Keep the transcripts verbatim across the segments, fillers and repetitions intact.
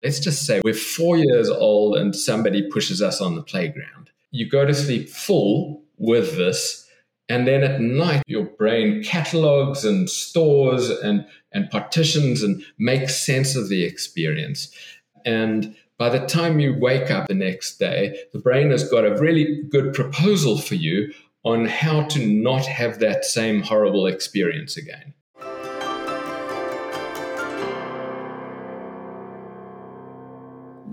Let's just say we're four years old and somebody pushes us on the playground. You go to sleep full with this, and then at night, your brain catalogs and stores and, and partitions and makes sense of the experience. And by the time you wake up the next day, the brain has got a really good proposal for you on how to not have that same horrible experience again.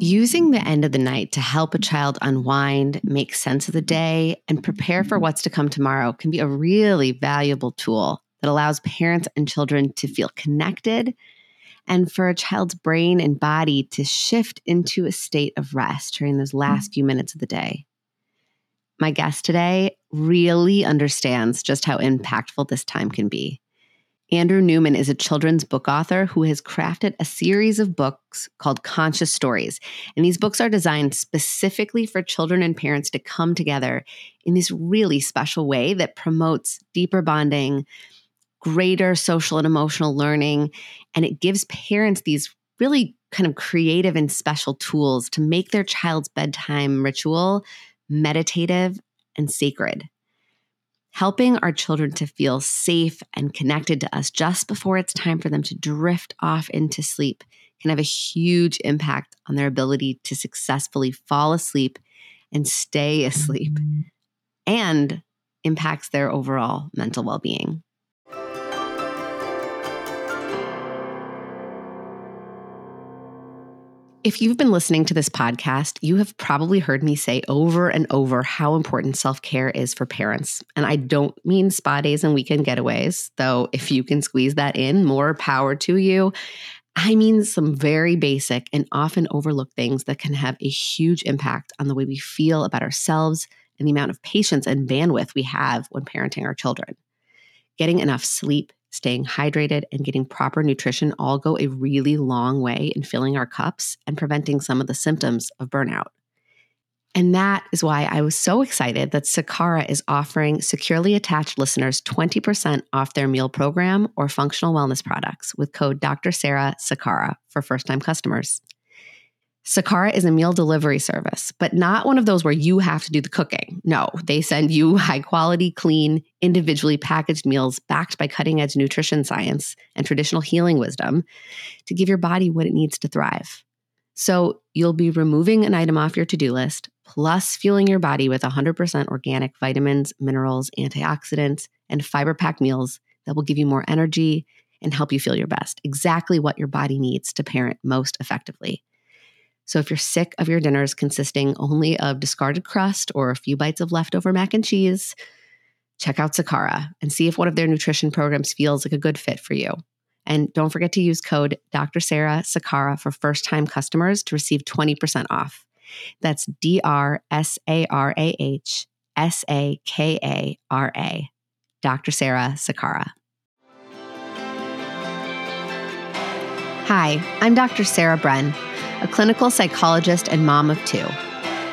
Using the end of the night to help a child unwind, make sense of the day, and prepare for what's to come tomorrow can be a really valuable tool that allows parents and children to feel connected and for a child's brain and body to shift into a state of rest during those last few minutes of the day. My guest today really understands just how impactful this time can be. Andrew Newman is a children's book author who has crafted a series of books called Conscious Stories, and these books are designed specifically for children and parents to come together in this really special way that promotes deeper bonding, greater social and emotional learning, and it gives parents these really kind of creative and special tools to make their child's bedtime ritual meditative and sacred. Helping our children to feel safe and connected to us just before it's time for them to drift off into sleep can have a huge impact on their ability to successfully fall asleep and stay asleep, and impacts their overall mental well-being. If you've been listening to this podcast, you have probably heard me say over and over how important self-care is for parents. And I don't mean spa days and weekend getaways, though if you can squeeze that in, more power to you. I mean some very basic and often overlooked things that can have a huge impact on the way we feel about ourselves and the amount of patience and bandwidth we have when parenting our children. Getting enough sleep, staying hydrated, and getting proper nutrition all go a really long way in filling our cups and preventing some of the symptoms of burnout. And that is why I was so excited that Sakara is offering Securely Attached listeners twenty percent off their meal program or functional wellness products with code Doctor Sarah Sakara for first-time customers. Sakara is a meal delivery service, but not one of those where you have to do the cooking. No, they send you high-quality, clean, individually packaged meals backed by cutting-edge nutrition science and traditional healing wisdom to give your body what it needs to thrive. So you'll be removing an item off your to-do list, plus fueling your body with one hundred percent organic vitamins, minerals, antioxidants, and fiber-packed meals that will give you more energy and help you feel your best, exactly what your body needs to parent most effectively. So if you're sick of your dinners consisting only of discarded crust or a few bites of leftover mac and cheese, check out Sakara and see if one of their nutrition programs feels like a good fit for you. And don't forget to use code Doctor Sarah Sakara for first-time customers to receive twenty percent off. That's D R S A R A H S A K A R A, Doctor Sarah Sakara. Hi, I'm Doctor Sarah Bren, a clinical psychologist and mom of two.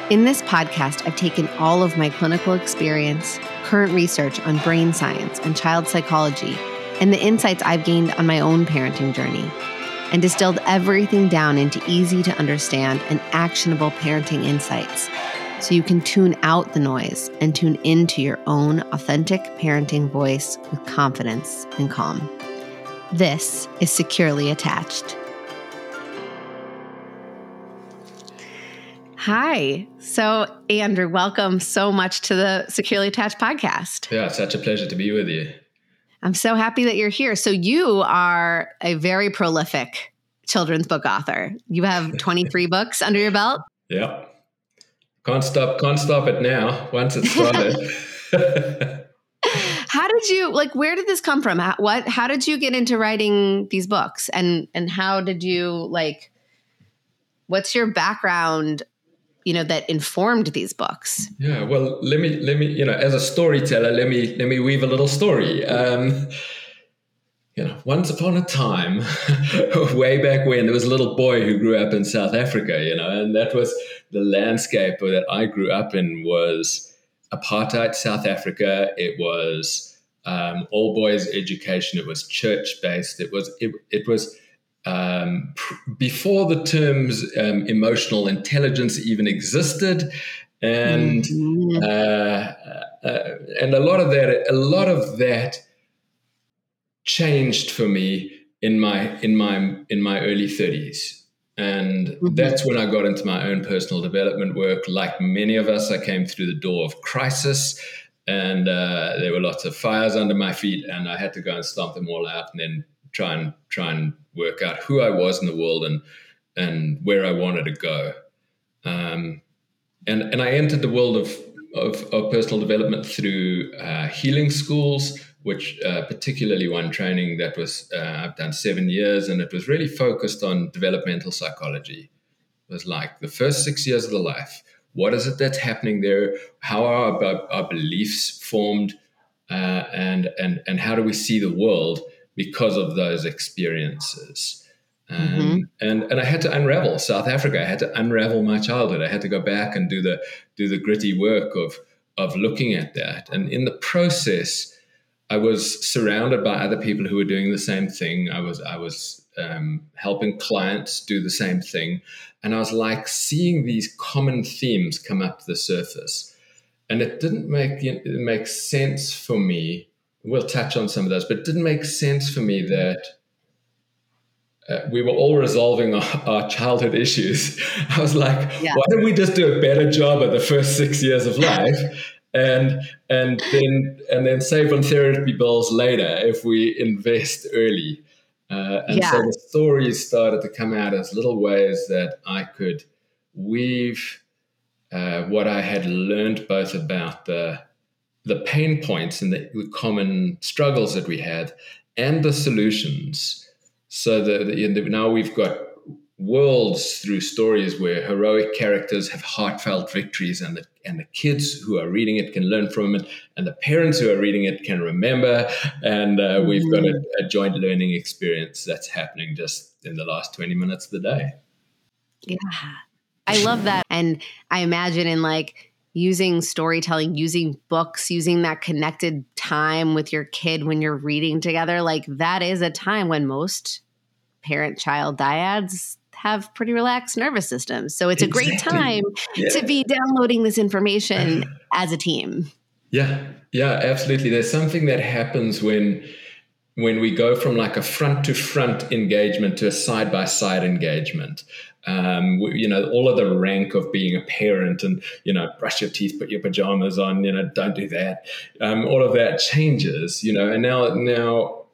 In this podcast, I've taken all of my clinical experience, current research on brain science and child psychology, and the insights I've gained on my own parenting journey, and distilled everything down into easy to understand and actionable parenting insights, so you can tune out the noise and tune into your own authentic parenting voice with confidence and calm. This is Securely Attached. Hi. So, Andrew, welcome so much to the Securely Attached podcast. Yeah, it's such a pleasure to be with you. I'm so happy that you're here. So you are a very prolific children's book author. You have twenty-three books under your belt. Yeah. Can't stop, can't stop it now once it's started. How did you, like, where did this come from? How, what, how did you get into writing these books? And, and how did you, like, what's your background, you know, that informed these books? Yeah, well, let me, let me, you know, as a storyteller, let me, let me weave a little story. Um, you know, once upon a time, way back when, there was a little boy who grew up in South Africa, you know, and that was the landscape that I grew up in was apartheid South Africa. It was um, all boys education. It was church based. It was, it, it was Um, pr- before the terms um, emotional intelligence even existed, and mm-hmm. uh, uh, and a lot of that, a lot of that changed for me in my in my in my early thirties, and mm-hmm. that's when I got into my own personal development work. Like many of us, I came through the door of crisis. And uh, there were lots of fires under my feet, and I had to go and stomp them all out, and then try and try and work out who I was in the world and and where I wanted to go. Um, and and I entered the world of of, of personal development through uh, healing schools, which uh, particularly one training that was uh, I've done seven years, and it was really focused on developmental psychology. It was like the first six years of the life. What is it that's happening there? How are our, our beliefs formed, uh, and and and how do we see the world because of those experiences? Um, mm-hmm. And and I had to unravel South Africa. I had to unravel my childhood. I had to go back and do the do the gritty work of of looking at that. And in the process, I was surrounded by other people who were doing the same thing. I was I was um, helping clients do the same thing. And I was like seeing these common themes come up to the surface. And it didn't make it make sense for me. We'll touch on some of those, but it didn't make sense for me that uh, we were all resolving our, our childhood issues. I was like, yeah. why don't we just do a better job at the first six years of life and and then and then save on therapy bills later if we invest early? Uh, and yeah. so the stories started to come out as little ways that I could weave uh, what I had learned both about the the pain points and the, the common struggles that we had and the solutions. So the, the, the, now we've got worlds through stories where heroic characters have heartfelt victories, and the, and the kids who are reading it can learn from it, and the parents who are reading it can remember. And uh, we've got a, a joint learning experience that's happening just in the last twenty minutes of the day. Yeah, I love that. And I imagine in like using storytelling, using books, using that connected time with your kid when you're reading together, like that is a time when most parent-child dyads have pretty relaxed nervous systems. So it's exactly. a great time yeah. to be downloading this information as a team. Yeah, yeah, absolutely. There's something that happens when when we go from like a front-to-front engagement to a side-by-side engagement. Um, we, you know, all of the rank of being a parent and, you know, brush your teeth, put your pajamas on, you know, don't do that. Um, all of that changes, you know, and now now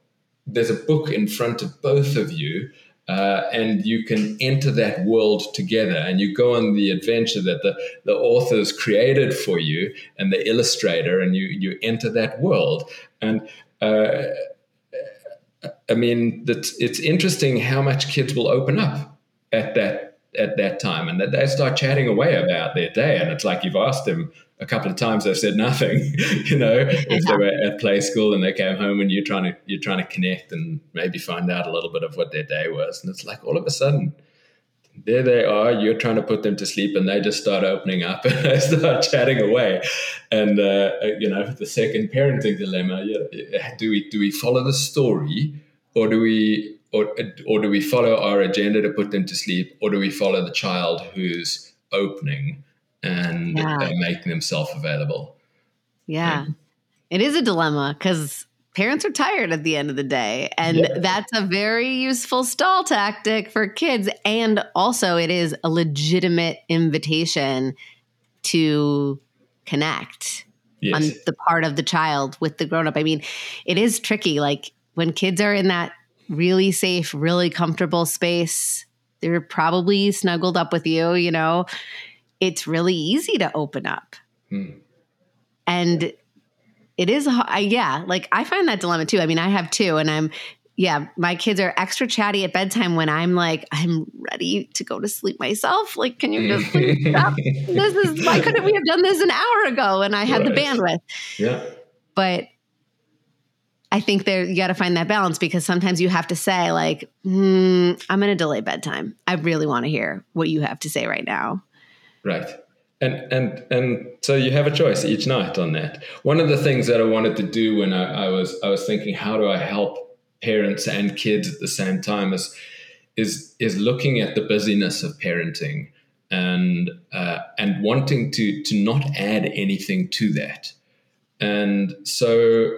there's a book in front of both of you. Uh, and you can enter that world together, and you go on the adventure that the, the author's created for you and the illustrator, and you you enter that world. And uh, I mean, that's, it's interesting how much kids will open up at that at that time, and that they start chatting away about their day. And it's like you've asked them a couple of times, they've said nothing, you know, if they were at play school and they came home and you're trying to, you're trying to connect and maybe find out a little bit of what their day was. And it's like, all of a sudden there they are, you're trying to put them to sleep, and they just start opening up and they start chatting away. And, uh, you know, the second parenting dilemma, yeah, do we, do we follow the story, or do we, or, or do we follow our agenda to put them to sleep, or do we follow the child who's opening and yeah. making themselves available? Yeah. Um, it is a dilemma because parents are tired at the end of the day. And yeah. that's a very useful stall tactic for kids. And also it is a legitimate invitation to connect yes. on the part of the child with the grown-up. I mean, it is tricky. Like when kids are in that really safe, really comfortable space, they're probably snuggled up with you, you know, it's really easy to open up. Hmm. And it is, I, yeah, like I find that dilemma too. I mean, I have two, and I'm, yeah, my kids are extra chatty at bedtime when I'm like, I'm ready to go to sleep myself. Like, can you just like, stop? This is, why couldn't we have done this an hour ago? And I had right. the bandwidth. Yeah. But I think there, you got to find that balance, because sometimes you have to say like, mm, I'm going to delay bedtime. I really want to hear what you have to say right now. Right. And and and so you have a choice each night on that. One of the things that I wanted to do when I, I was I was thinking, how do I help parents and kids at the same time, is is is looking at the busyness of parenting and uh, and wanting to to not add anything to that. And so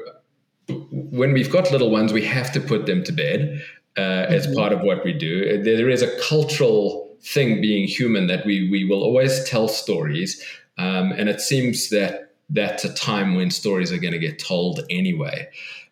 when we've got little ones, we have to put them to bed uh, mm-hmm. as part of what we do. There is a cultural thing being human that we we will always tell stories. Um, and it seems that that's a time when stories are going to get told anyway.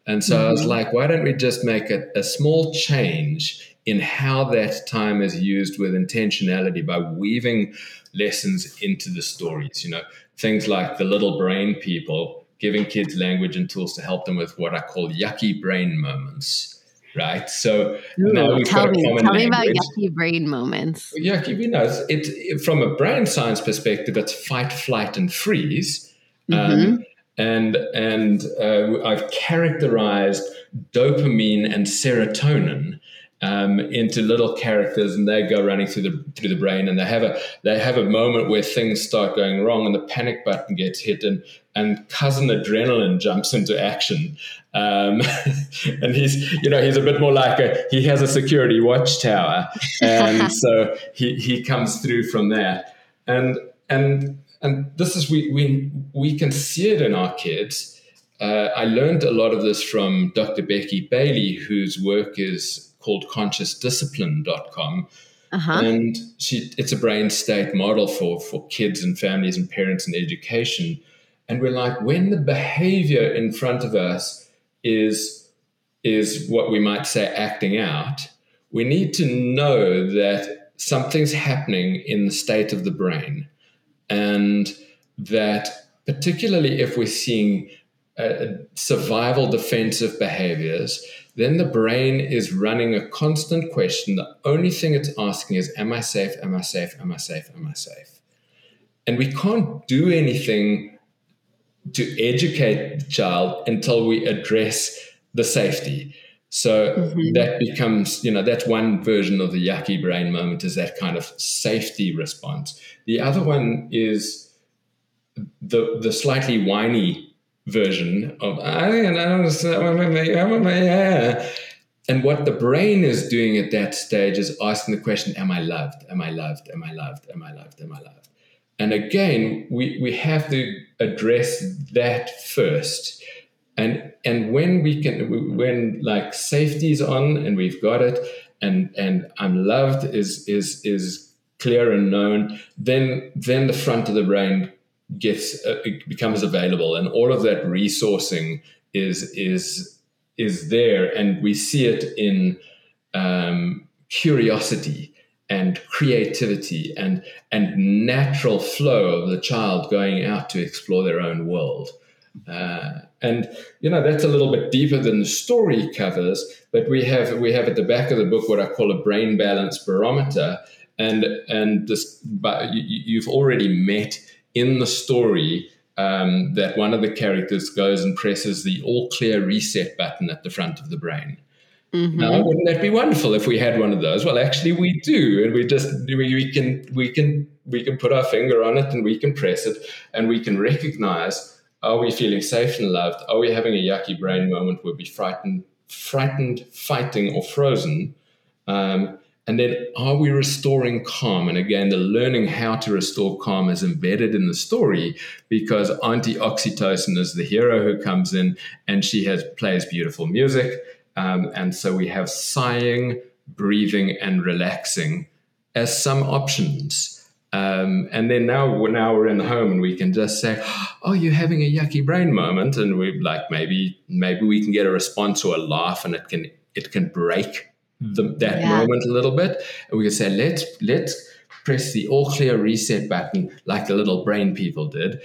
And so mm-hmm. I was like, why don't we just make a, a small change in how that time is used with intentionality by weaving lessons into the stories, you know, things like the little brain people, giving kids language and tools to help them with what I call yucky brain moments. Right. So Ooh, now we've tell got me, a common tell me about yucky brain moments. Well, yucky, you know, it's, it, from a brain science perspective, it's fight, flight, and freeze. Mm-hmm. Um, and and uh, I've characterized dopamine and serotonin um, into little characters, and they go running through the through the brain, and they have a they have a moment where things start going wrong, and the panic button gets hit, and and cousin adrenaline jumps into action. Um, and he's, you know, he's a bit more like a, he has a security watchtower. And so he, he comes through from there. And, and, and this is, we, we, we can see it in our kids. Uh, I learned a lot of this from Doctor Becky Bailey, whose work is called conscious discipline dot com. Uh-huh. And she, it's a brain state model for, for kids and families and parents and education. And we're like, when the behavior in front of us is is what we might say acting out, we need to know that something's happening in the state of the brain, and that particularly if we're seeing uh, survival defensive behaviors, then the brain is running a constant question. The only thing it's asking is, am I safe? Am I safe? Am I safe? Am I safe? And we can't do anything to educate the child until we address the safety. So mm-hmm. that becomes, you know, that's one version of the yucky brain moment, is that kind of safety response. The other one is the the slightly whiny version of, I don't understand. And what the brain is doing at that stage is asking the question, am I loved? Am I loved? Am I loved? Am I loved? Am I loved? And again, we, we have to address that first. And and when we can, when like safety's on and we've got it, and and I'm loved is is is clear and known, then then the front of the brain gets uh, it becomes available, and all of that resourcing is is is there, and we see it in um, curiosity and creativity and and natural flow of the child going out to explore their own world. Uh, and, you know, that's a little bit deeper than the story covers, but we have we have at the back of the book what I call a brain balance barometer. And and this, but you, you've already met in the story um, that one of the characters goes and presses the all clear reset button at the front of the brain. Mm-hmm. Now, wouldn't that be wonderful if we had one of those? Well, actually, we do, and we just we, we can we can we can put our finger on it, and we can press it, and we can recognize: are we feeling safe and loved? Are we having a yucky brain moment where we're frightened, frightened, fighting, or frozen? Um, and then, are we restoring calm? And again, the learning how to restore calm is embedded in the story, because Auntie Oxytocin is the hero who comes in, and she has plays beautiful music. Um, and so we have sighing, breathing, and relaxing as some options. Um, and then now, now we're in the home, and we can just say, "Oh, you're having a yucky brain moment," and we like maybe maybe we can get a response or a laugh, and it can it can break the, that yeah. moment a little bit. And we can say, "Let's let's press the all clear reset button like the little brain people did."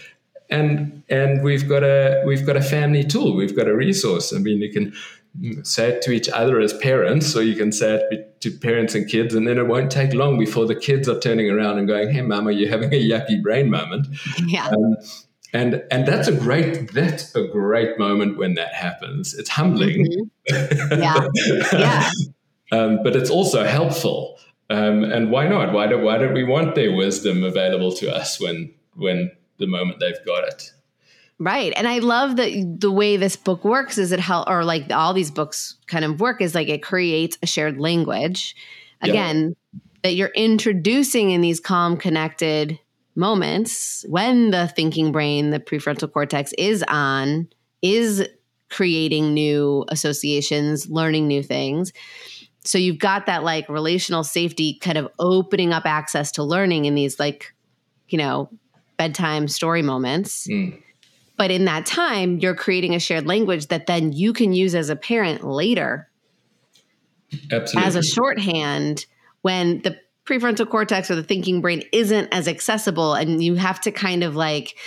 And and we've got a we've got a family tool. We've got a resource. I mean, you can say it to each other as parents, or you can say it to parents and kids, and then it won't take long before the kids are turning around and going, "Hey, Mama, you're having a yucky brain moment." Yeah, um, and and that's a great that's a great moment when that happens. It's humbling, mm-hmm. yeah, yeah, um, but it's also helpful. Um, and why not? Why don't Why don't we want their wisdom available to us when when the moment they've got it? Right. And I love that the way this book works is it help, or like all these books kind of work, is like it creates a shared language again, yeah. that you're introducing in these calm, connected moments when the thinking brain, the prefrontal cortex is on, is creating new associations, learning new things. So you've got that like relational safety kind of opening up access to learning in these like, you know, bedtime story moments. Mm. But in that time, you're creating a shared language that then you can use as a parent later. Absolutely. As a shorthand when the prefrontal cortex or the thinking brain isn't as accessible and you have to kind of like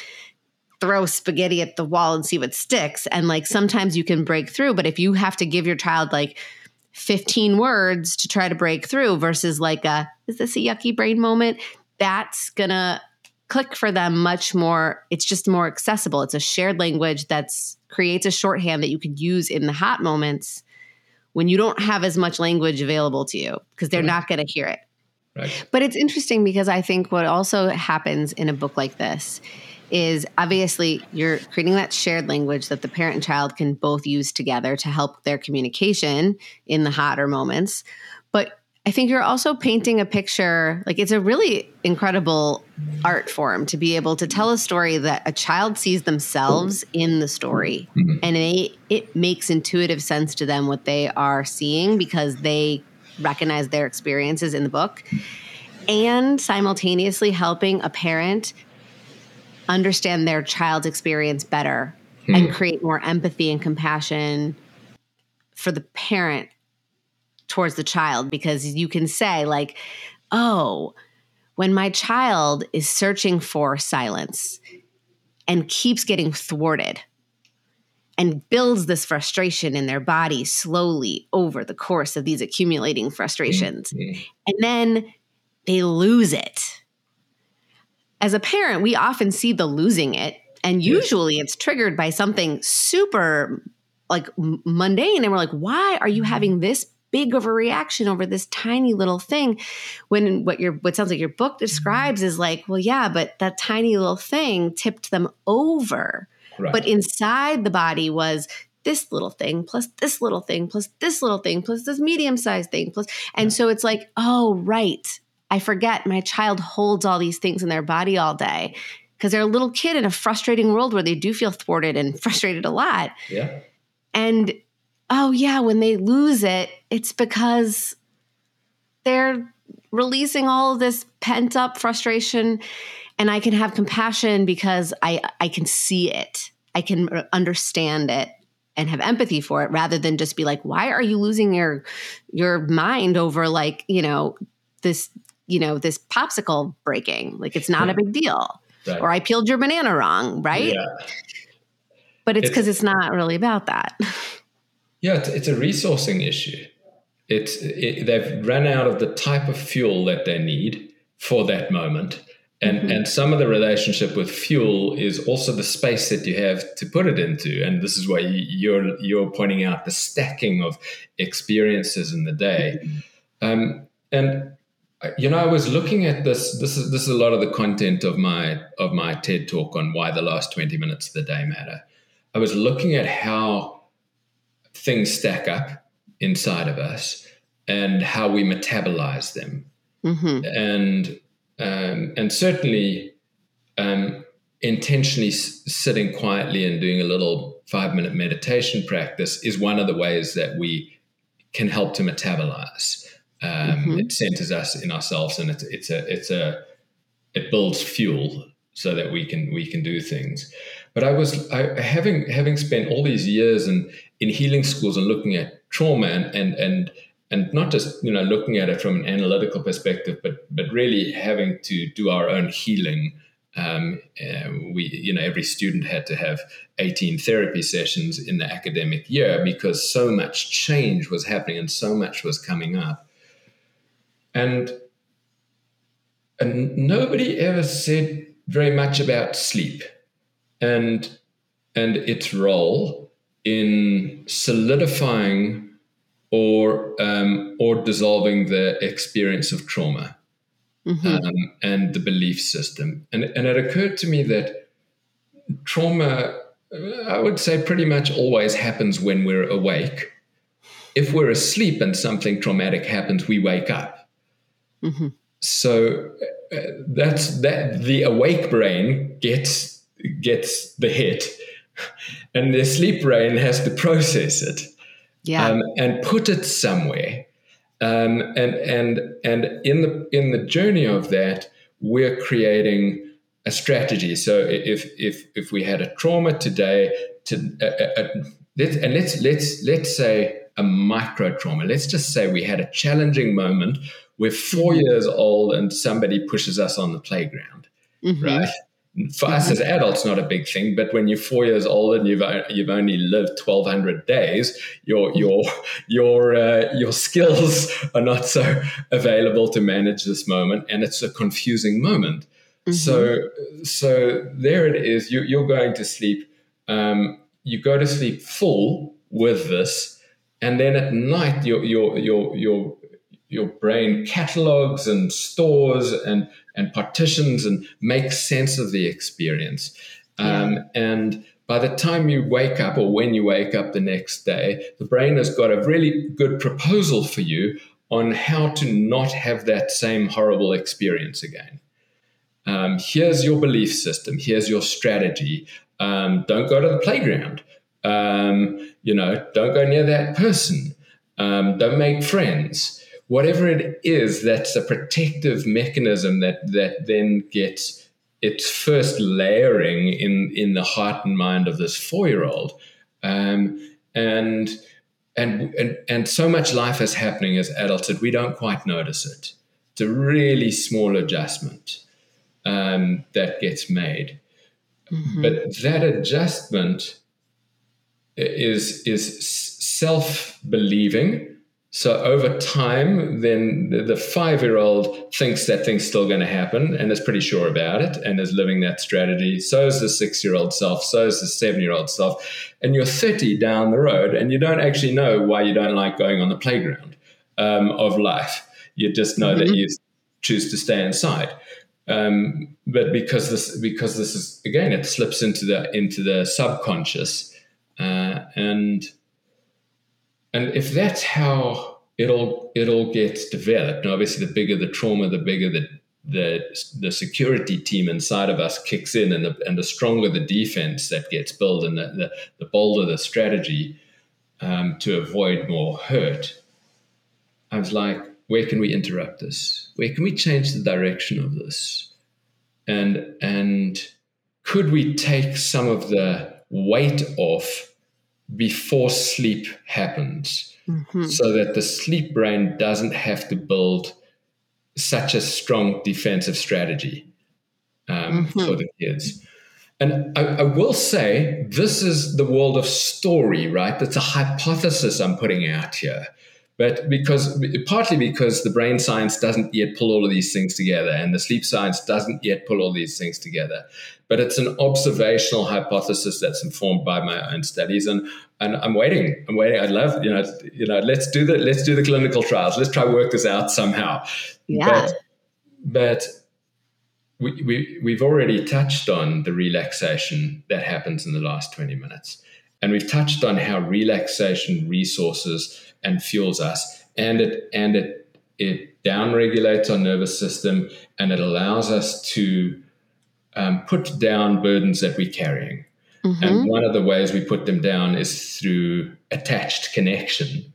throw spaghetti at the wall and see what sticks. And like sometimes you can break through, but if you have to give your child like fifteen words to try to break through versus like a, is this a yucky brain moment? That's going to click for them much more. It's just more accessible. It's a shared language that's creates a shorthand that you could use in the hot moments when you don't have as much language available to you because they're right. not going to hear it. Right. But it's interesting because I think what also happens in a book like this is obviously you're creating that shared language that the parent and child can both use together to help their communication in the hotter moments. But I think you're also painting a picture, like it's a really incredible art form to be able to tell a story that a child sees themselves in the story. Mm-hmm. And it, it makes intuitive sense to them what they are seeing because they recognize their experiences in the book and simultaneously helping a parent understand their child's experience better hmm. and create more empathy and compassion for the parent towards the child. Because you can say like, oh, when my child is searching for silence and keeps getting thwarted and builds this frustration in their body slowly over the course of these accumulating frustrations, mm-hmm. and then they lose it. As a parent, we often see the losing it, and usually it's triggered by something super like mundane, and we're like, why are you having this big of a reaction over this tiny little thing? When what your what sounds like your book describes is like, well, yeah, but that tiny little thing tipped them over. Right. But inside the body was this little thing, plus this little thing, plus this little thing, plus this medium-sized thing, plus, and yeah. so it's like, oh, right, I forget my child holds all these things in their body all day because they're a little kid in a frustrating world where they do feel thwarted and frustrated a lot. Yeah. And, oh, yeah, when they lose it, it's because they're releasing all of this pent-up frustration. And I can have compassion because I I can see it. I can understand it and have empathy for it rather than just be like, why are you losing your your mind over like, you know, this, you know, this popsicle breaking? Like it's not yeah. a big deal. Right. Or I peeled your banana wrong, right? Yeah. But it's because it's, it's not really about that. Yeah, it's, it's a resourcing issue. It's it, they've run out of the type of fuel that they need for that moment. And mm-hmm. and some of the relationship with fuel is also the space that you have to put it into. And this is why you're you're pointing out the stacking of experiences in the day. Mm-hmm. Um, and you know, I was looking at this. This is this is a lot of the content of my of my TED talk on why the last twenty minutes of the day matter. I was looking at how things stack up inside of us and how we metabolize them. Mm-hmm. And Um, and certainly um, intentionally s- sitting quietly and doing a little five-minute meditation practice is one of the ways that we can help to metabolize. Um, mm-hmm. It centers us in ourselves, and it's, it's a it's a it builds fuel so that we can we can do things. But I was I, having having spent all these years in, in healing schools and looking at trauma and and and. And not just, you know, looking at it from an analytical perspective, but but really having to do our own healing. Um, uh, we, you know, every student had to have eighteen therapy sessions in the academic year because so much change was happening and so much was coming up. And and nobody ever said very much about sleep and and its role in solidifying or um, or dissolving the experience of trauma mm-hmm. um, and the belief system. And, and it occurred to me that trauma, I would say, pretty much always happens when we're awake. If we're asleep and something traumatic happens, we wake up. Mm-hmm. So uh, that's that the awake brain gets gets the hit, and the sleep brain has to process it, yeah, um, and put it somewhere. Um, and and and in the in the journey of that, we're creating a strategy. So if if if we had a trauma today, to uh, uh, let's, and let's let's let's say a micro trauma. Let's just say we had a challenging moment. We're four years old and somebody pushes us on the playground, mm-hmm. right? For mm-hmm. us as adults, not a big thing, but when you're four years old and you've you've only lived twelve hundred days, your your your uh, your skills are not so available to manage this moment, and it's a confusing moment. Mm-hmm. So so there it is. You, you're going to sleep. Um, you go to sleep full with this, and then at night, your your your your your brain catalogs and stores and, and partitions and makes sense of the experience. Um, yeah. And by the time you wake up, or when you wake up the next day, the brain has got a really good proposal for you on how to not have that same horrible experience again. Um, here's your belief system. Here's your strategy. Um, don't go to the playground. Um, you know, don't go near that person. Um, don't make friends. Whatever it is, that's a protective mechanism that that then gets its first layering in, in the heart and mind of this four-year-old. Um, and, and and and so much life is happening as adults that we don't quite notice it. It's a really small adjustment um, that gets made. Mm-hmm. But that adjustment is is self-believing. So over time, then the five-year-old thinks that thing's still going to happen and is pretty sure about it and is living that strategy. So is the six-year-old self. So is the seven-year-old self. And you're thirty down the road and you don't actually know why you don't like going on the playground um, of life. You just know mm-hmm. that you choose to stay inside. Um, but because this, because this is, again, it slips into the into the subconscious uh, and... And if that's how it all it all gets developed, and obviously the bigger the trauma, the bigger the the, the security team inside of us kicks in, and the, and the stronger the defense that gets built, and the, the, the bolder the strategy um, to avoid more hurt. I was like, where can we interrupt this? Where can we change the direction of this? And and could we take some of the weight off before sleep happens, mm-hmm. so that the sleep brain doesn't have to build such a strong defensive strategy um, mm-hmm. for the kids. And I, I will say, this is the world of story, right? That's a hypothesis I'm putting out here. But because partly because the brain science doesn't yet pull all of these things together, and the sleep science doesn't yet pull all these things together, but it's an observational hypothesis that's informed by my own studies, and and I'm waiting, I'm waiting. I'd love, you know, you know, let's do the let's do the clinical trials. Let's try work this out somehow. Yeah. But, but we we we've already touched on the relaxation that happens in the last twenty minutes, and we've touched on how relaxation resources and fuels us, and it and it it downregulates our nervous system, and it allows us to um, put down burdens that we're carrying. Mm-hmm. And one of the ways we put them down is through attached connection,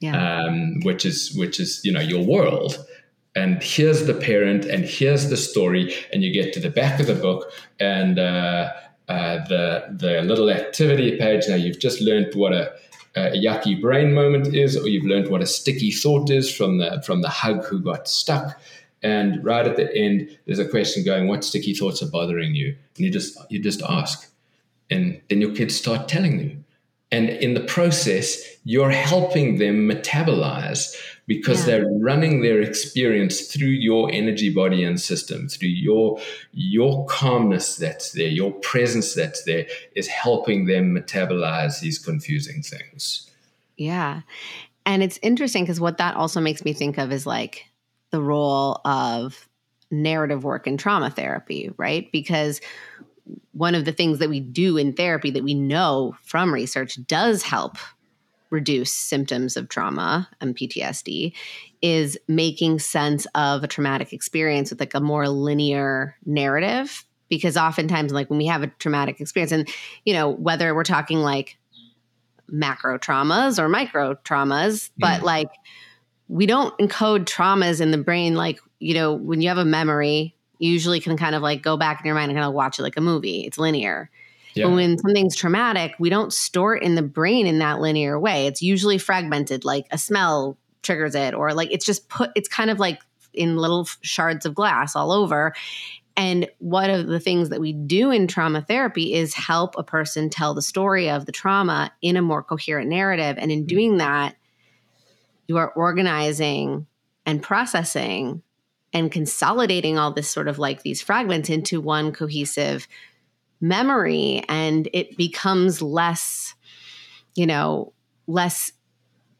yeah. um, which is which is you know your world. And here's the parent, and here's the story, and you get to the back of the book, and uh, uh, the the little activity page. Now you've just learned what a Uh, a yucky brain moment is, or you've learned what a sticky thought is from the from the hug who got stuck. And right at the end, there's a question going, what sticky thoughts are bothering you? And you just you just ask. And then your kids start telling you. And in the process, you're helping them metabolize, because yeah. they're running their experience through your energy, body, and system, through your your calmness that's there, your presence that's there is helping them metabolize these confusing things. Yeah. And it's interesting because what that also makes me think of is like the role of narrative work in trauma therapy, right? Because one of the things that we do in therapy that we know from research does help reduce symptoms of trauma and P T S D is making sense of a traumatic experience with like a more linear narrative. Because oftentimes, like when we have a traumatic experience, and you know, whether we're talking like macro traumas or micro traumas, yeah. but like we don't encode traumas in the brain. Like, you know, when you have a memory, you usually can kind of like go back in your mind and kind of watch it like a movie. It's linear. Yeah. But when something's traumatic, we don't store it in the brain in that linear way. It's usually fragmented, like a smell triggers it, or like it's just put, it's kind of like in little shards of glass all over. And one of the things that we do in trauma therapy is help a person tell the story of the trauma in a more coherent narrative. And in doing that, you are organizing and processing and consolidating all this sort of like these fragments into one cohesive memory, and it becomes less, you know, less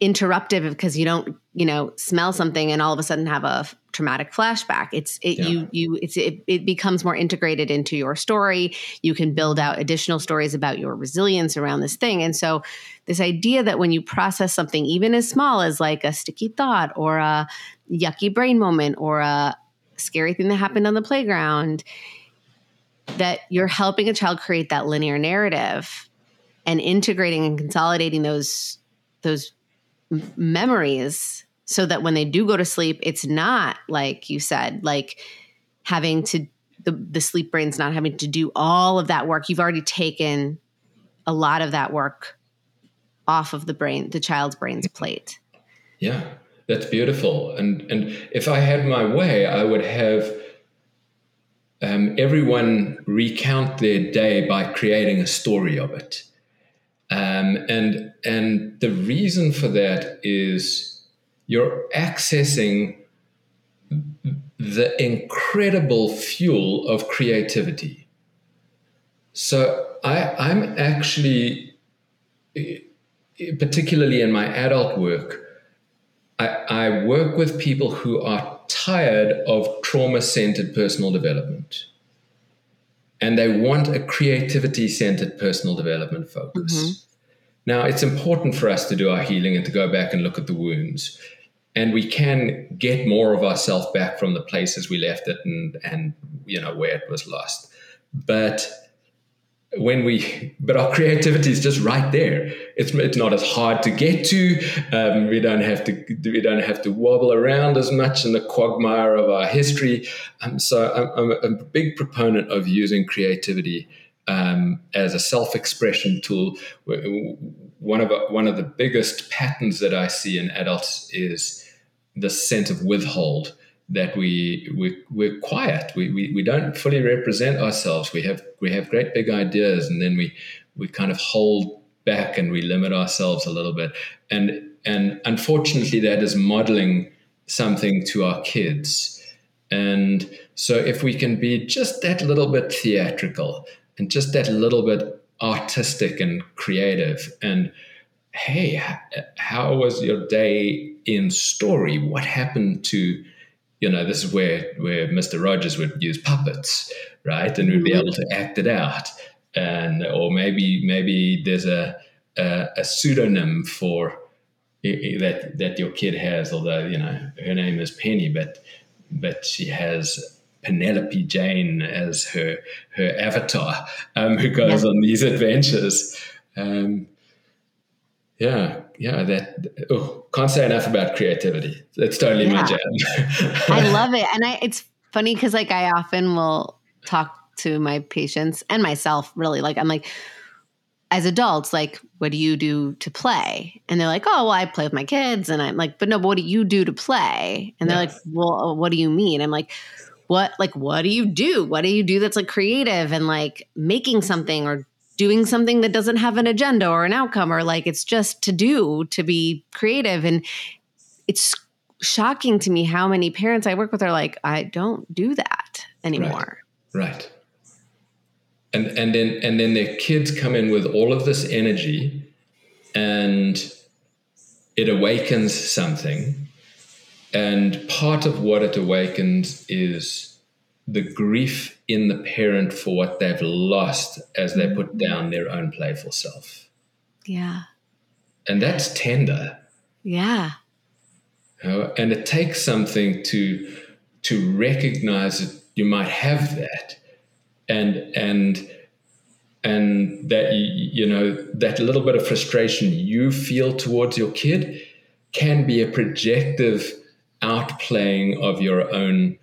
interruptive because you don't, you know, smell something and all of a sudden have a f- traumatic flashback. It's, it, yeah. you, you, it's, it, it becomes more integrated into your story. You can build out additional stories about your resilience around this thing. And so this idea that when you process something, even as small as like a sticky thought or a yucky brain moment or a scary thing that happened on the playground, that you're helping a child create that linear narrative and integrating and consolidating those those m- memories so that when they do go to sleep, it's not, like you said, like having to, the, the sleep brain's not having to do all of that work. You've already taken a lot of that work off of the brain, the child's brain's plate. Yeah, that's beautiful. And, and if I had my way, I would have... Um, everyone recount their day by creating a story of it. Um, and, and the reason for that is you're accessing the incredible fuel of creativity. So I, I'm actually, particularly in my adult work, I, I work with people who are tired of trauma-centered personal development, and they want a creativity-centered personal development focus. Mm-hmm. Now, it's important for us to do our healing and to go back and look at the wounds, and we can get more of ourselves back from the places we left it and, and you know, where it was lost. But when we, but our creativity is just right there. It's it's not as hard to get to. Um, we don't have to we don't have to wobble around as much in the quagmire of our history. Um, so I'm, I'm a big proponent of using creativity um, as a self-expression tool. One of one of the biggest patterns that I see in adults is the sense of withhold, that we, we, we're quiet. We, we, we don't fully represent ourselves. We have, we have great big ideas, and then we, we kind of hold back and we limit ourselves a little bit. And, and unfortunately that is modeling something to our kids. And so if we can be just that little bit theatrical and just that little bit artistic and creative, and hey, how was your day in story? What happened to, you know, this is where, where Mister Rogers would use puppets, right? And we'd be able to act it out. And, or maybe, maybe there's a, a, a pseudonym for that, that your kid has, although, you know, her name is Penny, but, but she has Penelope Jane as her, her avatar, um, who goes on these adventures. Um, Yeah, yeah. That oh, can't say enough about creativity. That's totally yeah. my jam. I love it, and I, it's funny because like I often will talk to my patients and myself. Really, like I'm like, as adults, like, what do you do to play? And they're like, oh, well, I play with my kids, and I'm like, but no, but what do you do to play? And they're yes. like, well, what do you mean? I'm like, what? Like, what do you do? What do you do that's like creative and like making something or doing something that doesn't have an agenda or an outcome, or like it's just to do, to be creative. And it's shocking to me how many parents I work with are like, I don't do that anymore. Right. right. And and then and then their kids come in with all of this energy, and it awakens something. And part of what it awakens is the grief in the parent for what they've lost as they put down their own playful self. Yeah. And that's tender. Yeah. You know, and it takes something to to recognize that you might have that, and and and that you know that little bit of frustration you feel towards your kid can be a projective outplaying of your own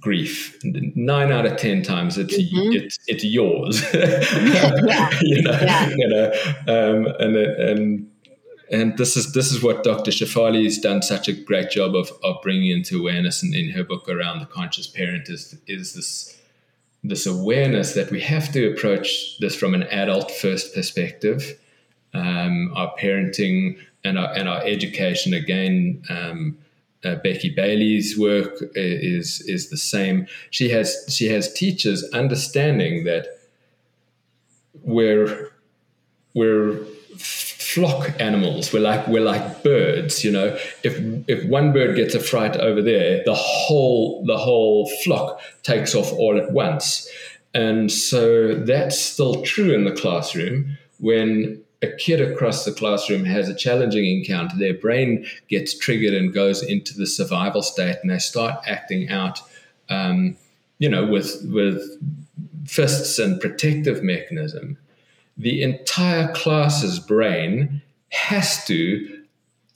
grief. Nine out of ten times, it's mm-hmm. it's it's yours. yeah. You know, yeah. you know, um, and and. And this is this is what Doctor Shefali has done such a great job of, of bringing into awareness, and in her book around the conscious parent is is this this awareness that we have to approach this from an adult first perspective. Um, our parenting and our and our education, again, um, uh, Becky Bailey's work is is the same. She has she has teachers understanding that we're we're. flock animals. We're like we're like birds, you know. If if one bird gets a fright over there, the whole the whole flock takes off all at once. And so that's still true in the classroom. When a kid across the classroom has a challenging encounter, their brain gets triggered and goes into the survival state, and they start acting out, um, you know, with with fists and protective mechanism. The entire class's brain has to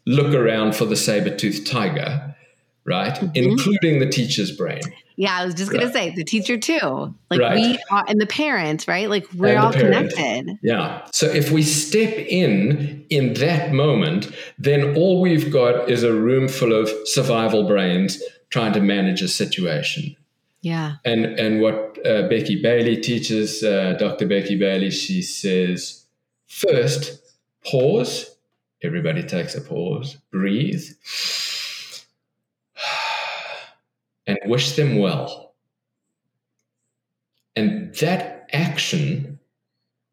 look around for the saber-toothed tiger, right? Mm-hmm. Including the teacher's brain. Yeah, I was just going right. to say, the teacher too. Like right. we are, and the parent, right? Like we're all parent. connected. Yeah. So if we step in in that moment, then all we've got is a room full of survival brains trying to manage a situation. Yeah. And and what uh, Becky Bailey teaches, uh, Doctor Becky Bailey, she says, first, pause. Everybody takes a pause. Breathe. And wish them well. And that action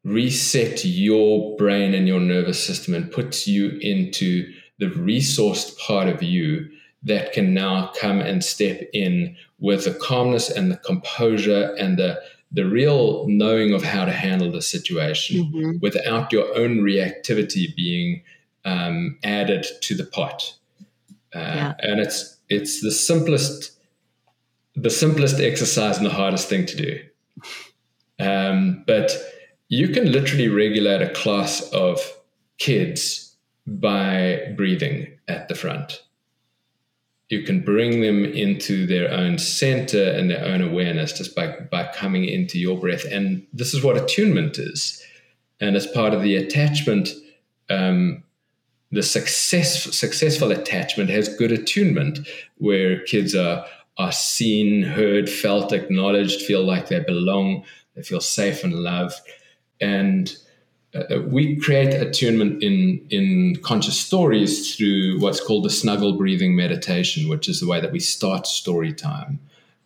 resets your brain and your nervous system and puts you into the resourced part of you that can now come and step in with the calmness and the composure and the, the real knowing of how to handle the situation mm-hmm. without your own reactivity being um, added to the pot. Uh, yeah. And it's it's the simplest the simplest exercise and the hardest thing to do. Um, but you can literally regulate a class of kids by breathing at the front. You can bring them into their own center and their own awareness just by, by coming into your breath. And this is what attunement is. And as part of the attachment, um, the success, successful attachment has good attunement, where kids are, are seen, heard, felt, acknowledged, feel like they belong, they feel safe and loved. And Uh, we create attunement in, in Conscious Stories through what's called the snuggle breathing meditation, which is the way that we start story time.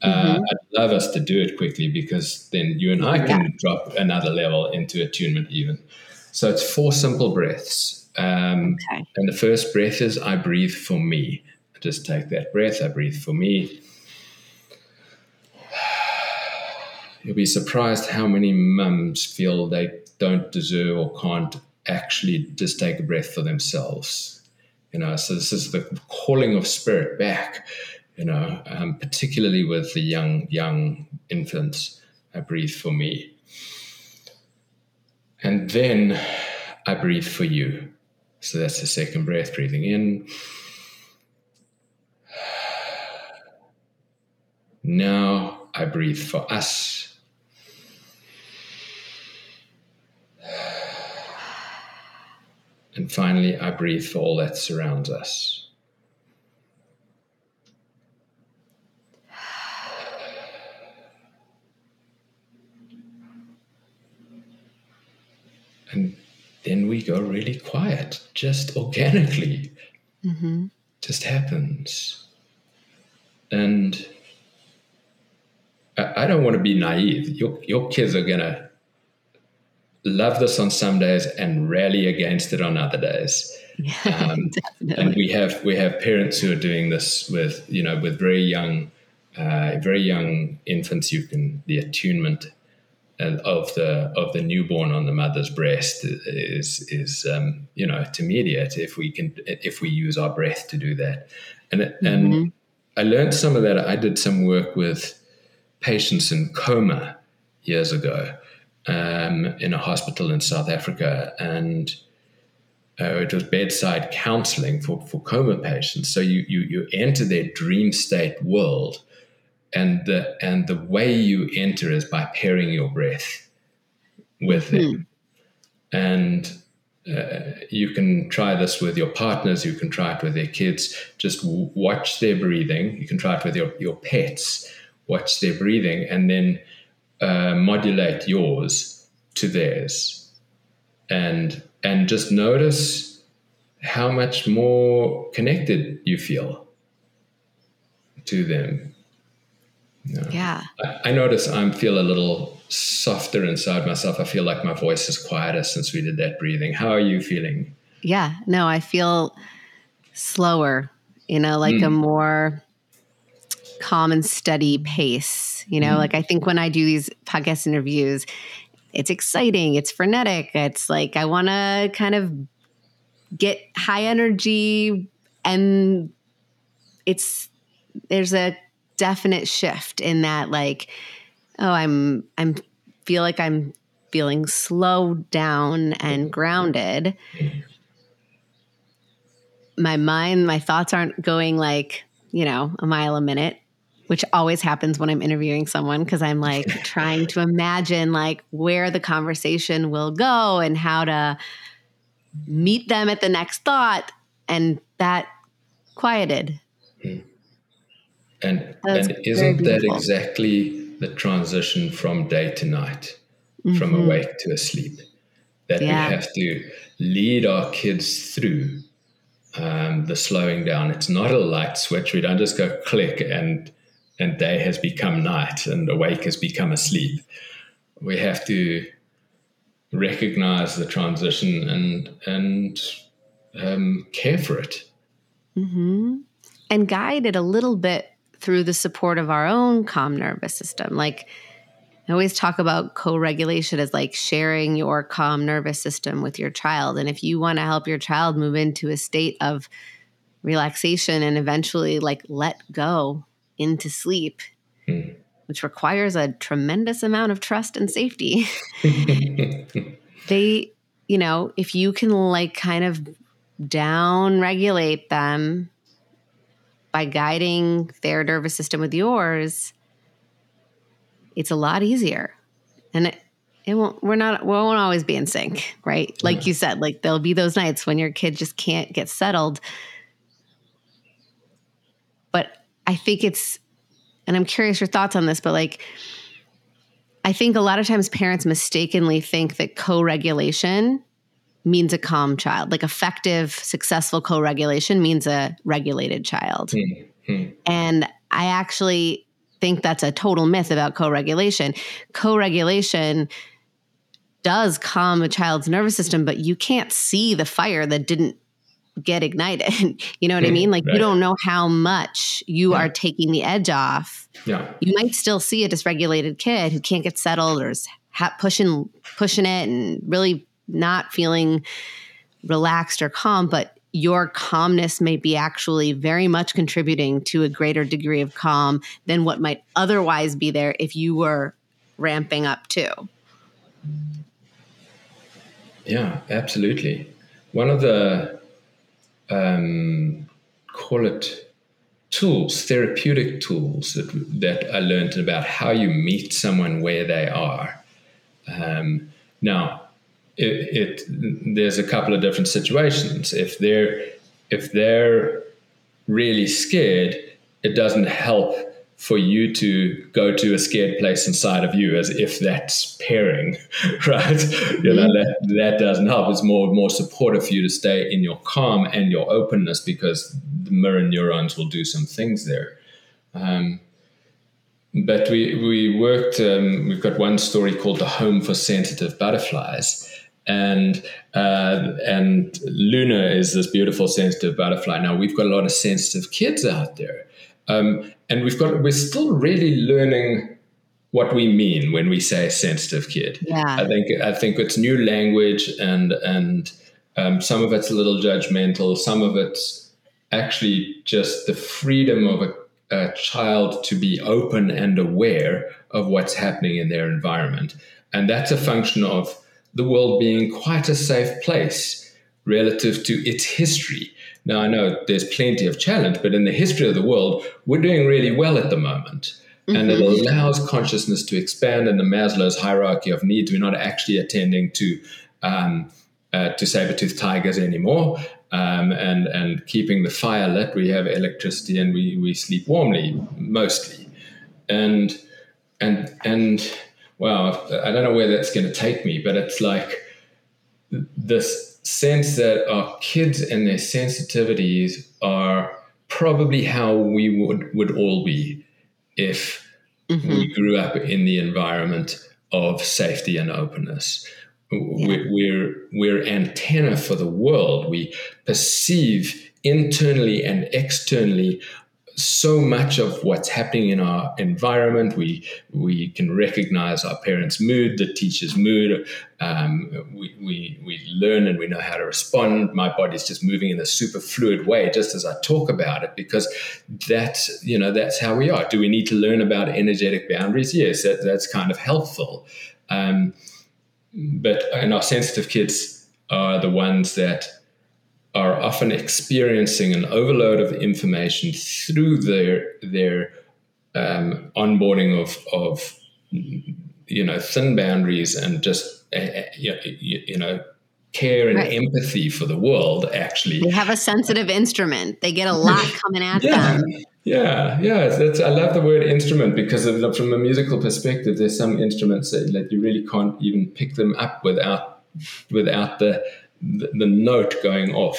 Uh, mm-hmm. I'd love us to do it quickly, because then you and I can yeah. drop another level into attunement even. So it's four simple breaths. Um, okay. And the first breath is, I breathe for me. I just take that breath. I breathe for me. You'll be surprised how many mums feel they don't deserve or can't actually just take a breath for themselves, you know. So this is the calling of spirit back, you know, um, particularly with the young, young infants. I breathe for me. And then I breathe for you. So that's the second breath, breathing in. Now I breathe for us. And finally, I breathe for all that surrounds us. And then we go really quiet, just organically. Mm-hmm. Just happens. And I, I don't want to be naive. Your, your kids are going to love this on some days and rally against it on other days. Yeah, um, and we have we have parents who are doing this with you know with very young, uh, very young infants. You can the attunement and of the of the newborn on the mother's breast is is um, you know, to mediate if we can if we use our breath to do that. And mm-hmm. and I learned some of that. I did some work with patients in coma years ago um, in a hospital in South Africa, and uh, it was bedside counseling for, for coma patients. So you you you enter their dream state world. And the and the way you enter is by pairing your breath with them. Hmm. And uh, you can try this with your partners. You can try it with their kids. Just w- watch their breathing. You can try it with your, your pets. Watch their breathing and then uh, modulate yours to theirs. And and just notice how much more connected you feel to them. No. Yeah, I, I notice I feel a little softer inside myself. I feel like my voice is quieter since we did that breathing. How are you feeling? Yeah, no, I feel slower, you know, like mm. a more calm and steady pace. You know, mm. like I think when I do these podcast interviews, it's exciting. It's frenetic. It's like I want to kind of get high energy, and it's there's a definite shift in that, like, oh, I'm, I'm feel like I'm feeling slowed down and grounded. My mind, my thoughts aren't going like, you know, a mile a minute, which always happens when I'm interviewing someone. Cause I'm like trying to imagine like where the conversation will go and how to meet them at the next thought. And that quieted. Mm. And, and isn't that exactly the transition from day to night, mm-hmm. from awake to asleep, that yeah. we have to lead our kids through um, the slowing down? It's not a light switch. We don't just go click and and day has become night and awake has become asleep. We have to recognize the transition and, and um, care for it. Mm-hmm. And guide it a little bit through the support of our own calm nervous system. Like I always talk about co-regulation as like sharing your calm nervous system with your child. And if you want to help your child move into a state of relaxation and eventually like let go into sleep, mm. which requires a tremendous amount of trust and safety, they, you know, if you can like kind of down regulate them by guiding their nervous system with yours, it's a lot easier. And it, it won't, we're not, we won't always be in sync, right? Like yeah. you said, like there'll be those nights when your kid just can't get settled. But I think it's, and I'm curious your thoughts on this, but like, I think a lot of times parents mistakenly think that co-regulation means a calm child. Like effective, successful co-regulation means a regulated child. Mm-hmm. And I actually think that's a total myth about co-regulation. Co-regulation does calm a child's nervous system, but you can't see the fire that didn't get ignited. You know what mm, I mean? Like right. you don't know how much you yeah. are taking the edge off. Yeah. You might still see a dysregulated kid who can't get settled or is ha- pushing, pushing it and really not feeling relaxed or calm, but your calmness may be actually very much contributing to a greater degree of calm than what might otherwise be there if you were ramping up too. Yeah, absolutely. One of the, um, call it tools, therapeutic tools that, that I learned about how you meet someone where they are. Um, now, It, it there's a couple of different situations. If they're if they're really scared, it doesn't help for you to go to a scared place inside of you, as if that's pairing, right? You know, that, that doesn't help. It's more more supportive for you to stay in your calm and your openness, because the mirror neurons will do some things there. Um, but we we worked. Um, we've got one story called "The Home for Sensitive Butterflies." And uh, and Luna is this beautiful sensitive butterfly. Now we've got a lot of sensitive kids out there, um, and we've got we're still really learning what we mean when we say sensitive kid. Yeah. I think I think it's new language, and and um, some of it's a little judgmental. Some of it's actually just the freedom of a, a child to be open and aware of what's happening in their environment. And that's a function of the world being quite a safe place relative to its history. Now, I know there's plenty of challenge, but in the history of the world, we're doing really well at the moment. Mm-hmm. And it allows consciousness to expand in the Maslow's hierarchy of needs. We're not actually attending to um, uh, to saber-toothed tigers anymore, um, and, and keeping the fire lit. We have electricity and we, we sleep warmly, mostly. And, and, and wow, I don't know where that's going to take me, but it's like this sense that our kids and their sensitivities are probably how we would, would all be if mm-hmm. we grew up in the environment of safety and openness. Yeah. We're, we're, we're antenna for the world. We perceive internally and externally so much of what's happening in our environment. We we can recognize our parents' mood, the teacher's mood. Um, we, we we learn and we know how to respond. My body's just moving in a super fluid way, just as I talk about it, because that's you know that's how we are. Do we need to learn about energetic boundaries? Yes, that, that's kind of helpful. Um, but and our sensitive kids are the ones that are often experiencing an overload of information through their their um, onboarding of of you know thin boundaries and just uh, you, you know care and right. empathy for the world. Actually, they have a sensitive instrument. They get a lot coming at yeah. them. Yeah, yeah. That's, I love the word instrument, because from a musical perspective, there's some instruments that, that you really can't even pick them up without without the The, the note going off,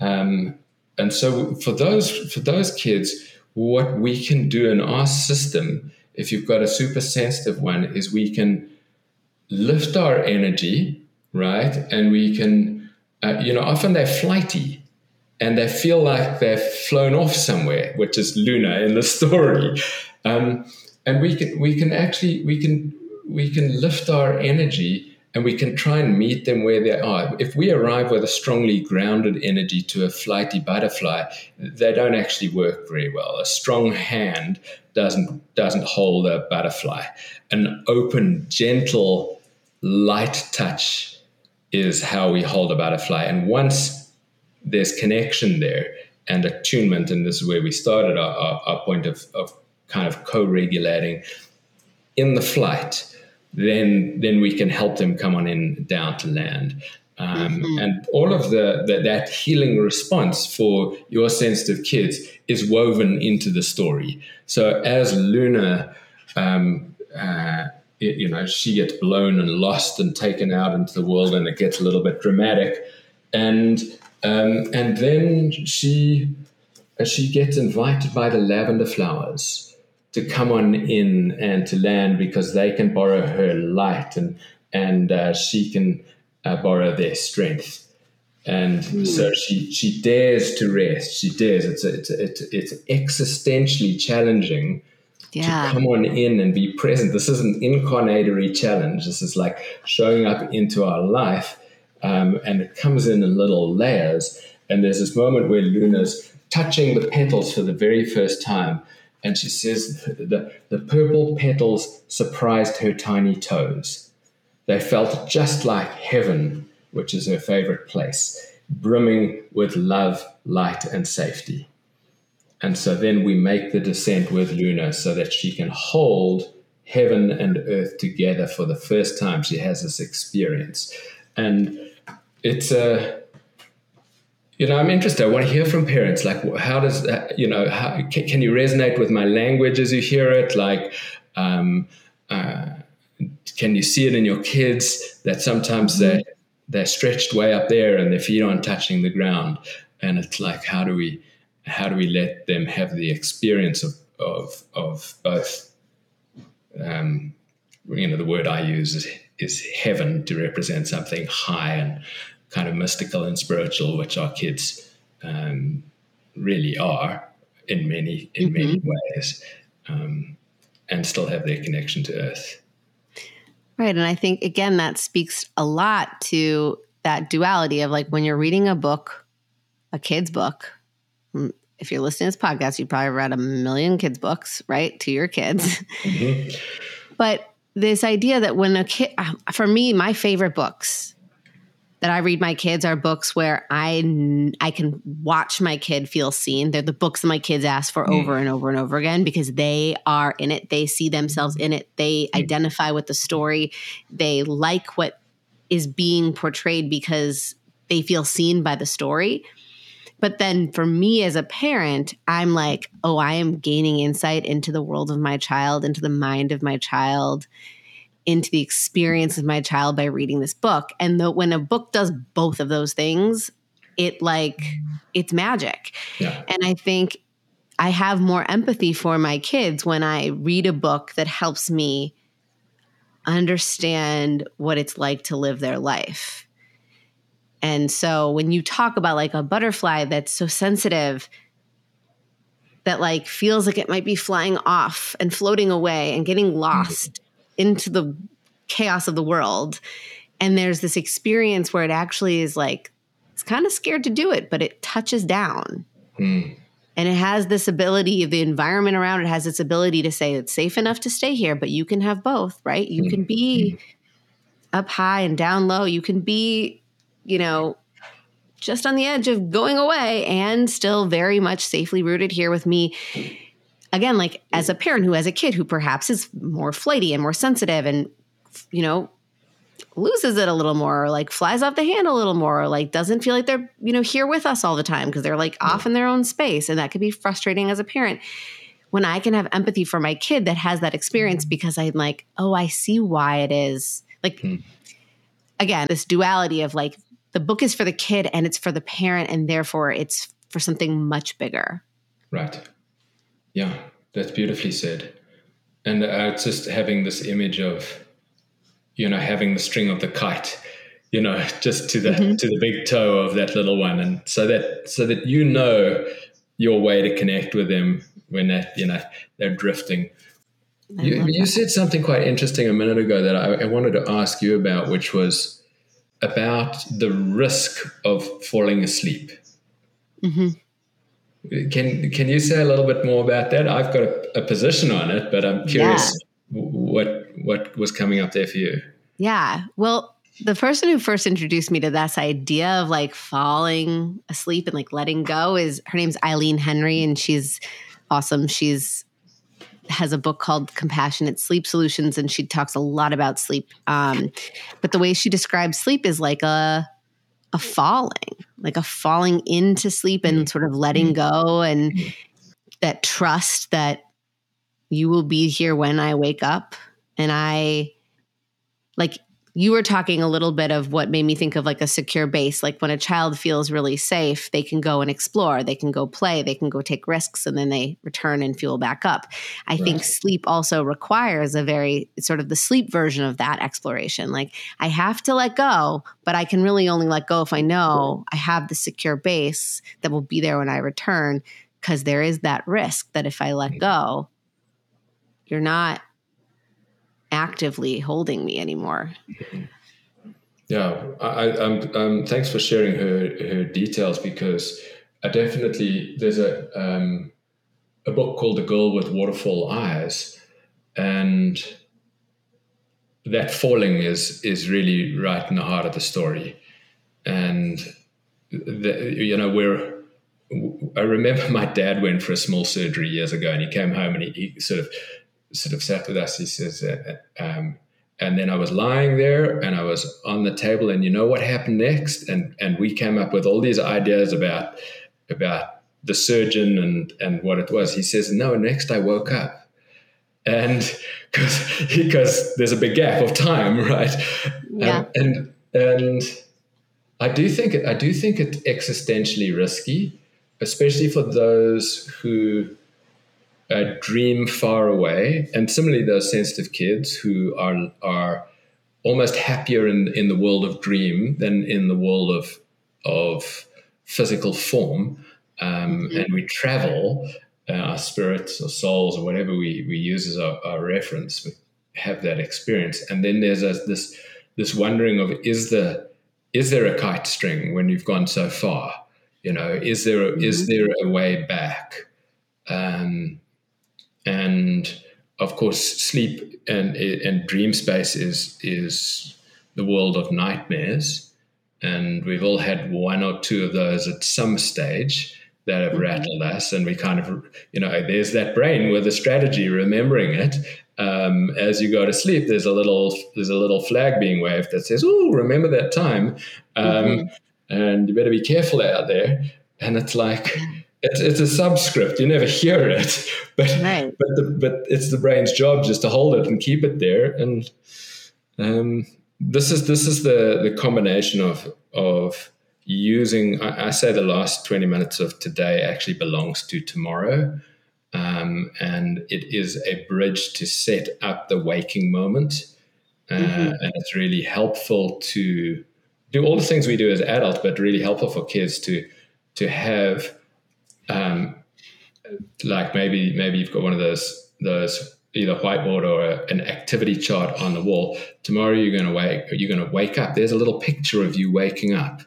um, and so for those for those kids, what we can do in our system, if you've got a super sensitive one, is we can lift our energy, right? And we can, uh, you know, often they're flighty, and they feel like they've flown off somewhere, which is Luna in the story, um, and we can we can actually we can we can lift our energy. And we can try and meet them where they are. If we arrive with a strongly grounded energy to a flighty butterfly, they don't actually work very well. A strong hand doesn't doesn't hold a butterfly. An open, gentle, light touch is how we hold a butterfly. And once there's connection there and attunement, and this is where we started our, our, our point of, of kind of co-regulating in the flight, then then we can help them come on in down to land. Um, mm-hmm. And all of the, the that healing response for your sensitive kids is woven into the story. So as Luna, um, uh, it, you know, she gets blown and lost and taken out into the world, and it gets a little bit dramatic. And um, and then she she gets invited by the lavender flowers to come on in and to land, because they can borrow her light, and and uh, she can uh, borrow their strength. And mm. so she she dares to rest. She dares. It's a, it's a, it's, it's existentially challenging yeah. to come on in and be present. This is an incarnatory challenge. This is like showing up into our life, um, and it comes in in little layers. And there's this moment where Luna's touching the petals for the very first time. And she says the, the purple petals surprised her tiny toes. They felt just like heaven, which is her favorite place, brimming with love, light, and safety. And so then we make the descent with Luna so that she can hold heaven and earth together for the first time. She has this experience. And it's a... You know, I'm interested. I want to hear from parents. Like, how does, uh, you know, how, can, can you resonate with my language as you hear it? Like, um, uh, can you see it in your kids that sometimes they're, they're stretched way up there and their feet aren't touching the ground? And it's like, how do we, how do we let them have the experience of, of, of both, um, you know, the word I use is, is heaven to represent something high and kind of mystical and spiritual, which our kids um, really are in many in mm-hmm. many ways. Um, and still have that connection to earth. Right. And I think, again, that speaks a lot to that duality of like when you're reading a book, a kid's book, if you're listening to this podcast, you probably read a million kids' books, right, to your kids. Mm-hmm. But this idea that when a kid, for me, my favorite books that I read my kids are books where I, I can watch my kid feel seen. They're the books that my kids ask for mm. over and over and over again because they are in it. They see themselves in it. They mm. identify with the story. They like what is being portrayed because they feel seen by the story. But then for me as a parent, I'm like, oh, I am gaining insight into the world of my child, into the mind of my child, into the experience of my child by reading this book. And the, when a book does both of those things, it like, it's magic. Yeah. And I think I have more empathy for my kids when I read a book that helps me understand what it's like to live their life. And so when you talk about like a butterfly that's so sensitive that like feels like it might be flying off and floating away and getting lost mm-hmm. into the chaos of the world. And there's this experience where it actually is like, it's kind of scared to do it, but it touches down. Mm. And it has this ability, the environment around it has this ability to say it's safe enough to stay here, but you can have both, right? You mm. can be mm. up high and down low. You can be, you know, just on the edge of going away and still very much safely rooted here with me. Again, like as a parent who has a kid who perhaps is more flighty and more sensitive and, you know, loses it a little more or like flies off the handle a little more or like doesn't feel like they're, you know, here with us all the time because they're like off in their own space. And that could be frustrating as a parent when I can have empathy for my kid that has that experience because I'm like, oh, I see why it is. Like, again, this duality of like the book is for the kid and it's for the parent and therefore it's for something much bigger. Right. Yeah, that's beautifully said. And uh, it's just having this image of, you know, having the string of the kite, you know, just to the mm-hmm. to the big toe of that little one. And so that so that you know your way to connect with them when that, you know, they're drifting. You, you said something quite interesting a minute ago that I, I wanted to ask you about, which was about the risk of falling asleep. Mm-hmm. Can can you say a little bit more about that? I've got a, a position on it, but I'm curious yeah. what what was coming up there for you. Yeah. Well, the person who first introduced me to this idea of like falling asleep and like letting go is her name's Eileen Henry, and she's awesome. She's has a book called Compassionate Sleep Solutions, and she talks a lot about sleep. Um, but the way she describes sleep is like a a falling. like a falling into sleep and sort of letting go and that trust that you will be here when I wake up. And I, like you were talking a little bit of what made me think of like a secure base. Like when a child feels really safe, they can go and explore, they can go play, they can go take risks, and then they return and fuel back up. I right. think sleep also requires a very sort of the sleep version of that exploration. Like I have to let go, but I can really only let go if I know I have the secure base that will be there when I return, because there is that risk that if I let go, you're not actively holding me anymore. Yeah, I, I'm, I'm. Thanks for sharing her her details, because I definitely there's a um, a book called The Girl with Waterfall Eyes, and that falling is is really right in the heart of the story, and the, you know we're. I remember my dad went for a small surgery years ago, and he came home and he, he sort of. sort of sat with us, he says, uh, um, and then I was lying there and I was on the table, and you know what happened next? And and we came up with all these ideas about about the surgeon and, and what it was. He says, no, next I woke up. And because there's a big gap of time, right? Yeah. Um, and and I do think it, I do think it's existentially risky, especially for those who Uh, dream far away, and similarly those sensitive kids who are are almost happier in in the world of dream than in the world of of physical form, um, mm-hmm. and we travel uh, our spirits or souls or whatever we, we use as our, our reference, we have that experience. And then there's a, this this wondering of, is the is there a kite string when you've gone so far? You know, is there a, mm-hmm. is there a way back? Um, and of course, sleep and and dream space is is the world of nightmares, and we've all had one or two of those at some stage that have mm-hmm. rattled us, and we kind of, you know, there's that brain with a strategy remembering it. Um, as you go to sleep, there's a little there's a little flag being waved that says, "Oh, remember that time," um, mm-hmm. and you better be careful out there. And it's like. It's, it's a subscript. You never hear it, but right. but the, but it's the brain's job just to hold it and keep it there. And um, this is this is the, the combination of of using. I, I say the last twenty minutes of today actually belongs to tomorrow, um, and it is a bridge to set up the waking moment, uh, mm-hmm. and it's really helpful to do all the things we do as adults, but really helpful for kids to to have. Um, like maybe maybe you've got one of those those either whiteboard or a, an activity chart on the wall. Tomorrow you're going to wake you're going to wake up. There's a little picture of you waking up,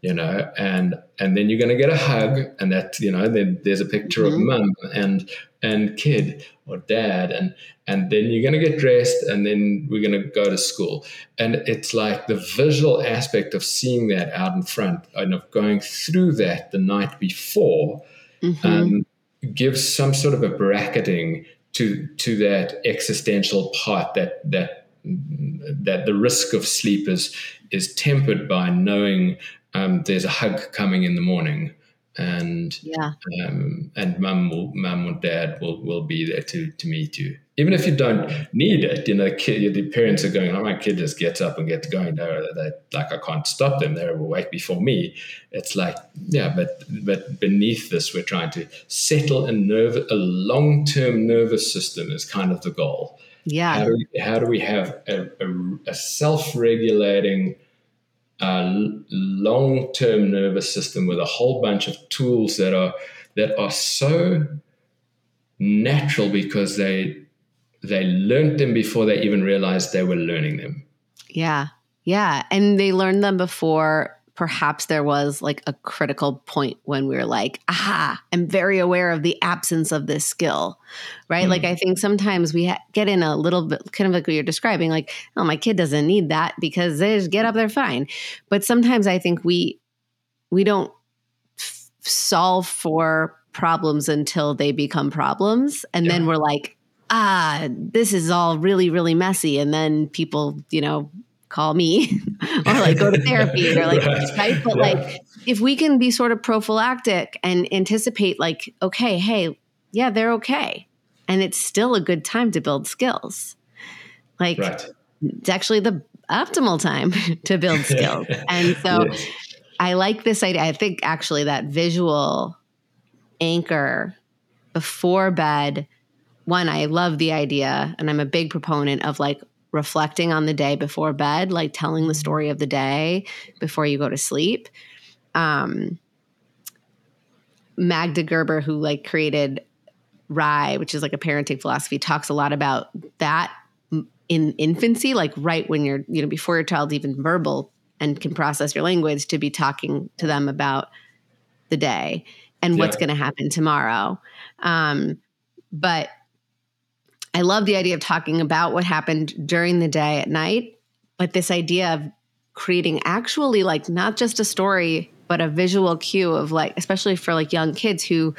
you know, and and then you're going to get a hug, and that, you know, then there's a picture mm-hmm. of mum and and kid or dad, and and then you're going to get dressed, and then we're going to go to school. And it's like the visual aspect of seeing that out in front and of going through that the night before. Mm-hmm. Um, gives some sort of a bracketing to to that existential part that that that the risk of sleep is is tempered by knowing um, there's a hug coming in the morning, and yeah. um, and mum will, mum or dad will, will be there to to meet you, even if you don't need it. You know, the, kid, the parents are going, "Oh, my kid just gets up and gets going. No, they, like I can't stop them. They're awake before me." It's like, yeah, but but beneath this, we're trying to settle a nerve, a long-term nervous system is kind of the goal. Yeah. How do we, how do we have a, a, a self-regulating uh, long-term nervous system with a whole bunch of tools that are that are so natural because they. They learned them before they even realized they were learning them. Yeah. Yeah. And they learned them before perhaps there was like a critical point when we were like, aha, I'm very aware of the absence of this skill, right? Mm. Like I think sometimes we ha- get in a little bit, kind of like what you're describing, like, oh, my kid doesn't need that because they just get up, they're fine. But sometimes I think we, we don't f- solve for problems until they become problems. And yeah. then we're like, ah, this is all really, really messy. And then people, you know, call me or like go to therapy or like, right. But yeah. like, if we can be sort of prophylactic and anticipate like, okay, hey, yeah, they're okay. And it's still a good time to build skills. Like right. it's actually the optimal time to build skills. And so yes. I like this idea. I think actually that visual anchor before bed. One, I love the idea, and I'm a big proponent of like reflecting on the day before bed, like telling the story of the day before you go to sleep. Um, Magda Gerber, who like created R I E, which is like a parenting philosophy, talks a lot about that in infancy, like right when you're, you know, before your child's even verbal and can process your language, to be talking to them about the day and yeah. what's going to happen tomorrow. Um, but I love the idea of talking about what happened during the day at night, but this idea of creating actually like not just a story, but a visual cue of like, especially for like young kids who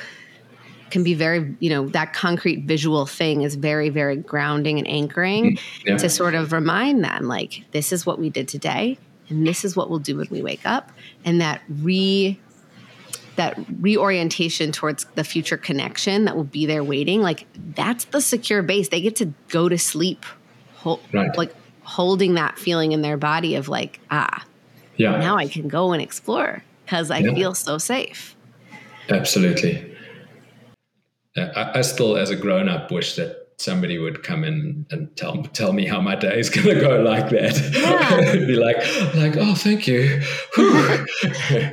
can be very, you know, that concrete visual thing is very, very grounding and anchoring yeah. to sort of remind them like, this is what we did today and this is what we'll do when we wake up. And that re that reorientation towards the future connection that will be there waiting. Like that's the secure base. They get to go to sleep, ho- right. like holding that feeling in their body of like, ah, yeah. now I can go and explore because I yeah. feel so safe. Absolutely. I, I still, as a grown up, wish that somebody would come in and tell tell me how my day is going to go like that. Yeah. Be like, like, oh, thank you.